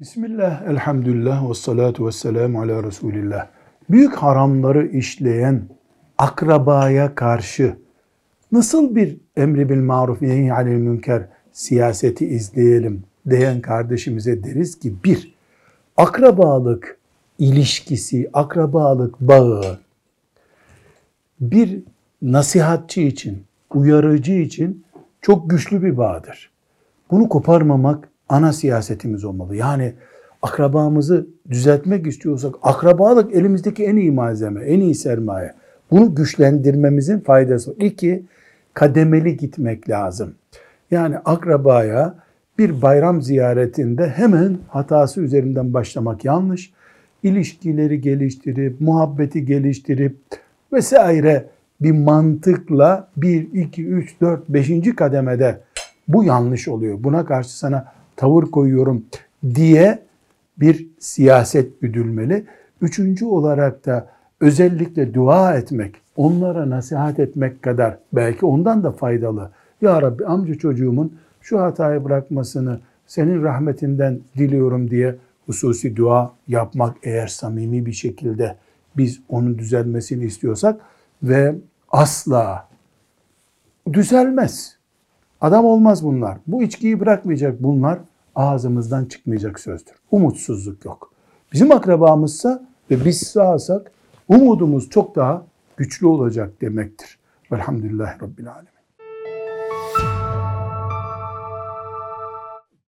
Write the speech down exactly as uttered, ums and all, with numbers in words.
Bismillah, elhamdülillah, ve salatu ve selamu ala Resulillah. Büyük haramları işleyen akrabaya karşı nasıl bir emri bil maruf nehy anil münker siyaseti izleyelim diyen kardeşimize deriz ki bir, akrabalık ilişkisi, akrabalık bağı bir nasihatçi için, uyarıcı için çok güçlü bir bağdır. Bunu koparmamak ana siyasetimiz olmalı. Yani akrabamızı düzeltmek istiyorsak, akrabalık elimizdeki en iyi malzeme, en iyi sermaye. Bunu güçlendirmemizin faydası var. İki, kademeli gitmek lazım. Yani akrabaya bir bayram ziyaretinde hemen hatası üzerinden başlamak yanlış. İlişkileri geliştirip, muhabbeti geliştirip vesaire bir mantıkla bir, iki, üç, dört, beşinci kademede bu yanlış oluyor, buna karşı sana tavır koyuyorum diye bir siyaset güdülmeli. Üçüncü olarak da özellikle dua etmek, onlara nasihat etmek kadar belki ondan da faydalı. Ya Rabbi, amca çocuğumun şu hatayı bırakmasını senin rahmetinden diliyorum diye hususi dua yapmak, eğer samimi bir şekilde biz onun düzelmesini istiyorsak. Ve asla düzelmez, adam olmaz bunlar. Bu içkiyi bırakmayacak, bunlar ağzımızdan çıkmayacak sözdür. Umutsuzluk yok. Bizim akrabamızsa ve biz sağsak umudumuz çok daha güçlü olacak demektir. Velhamdülillahi Rabbil Alemin.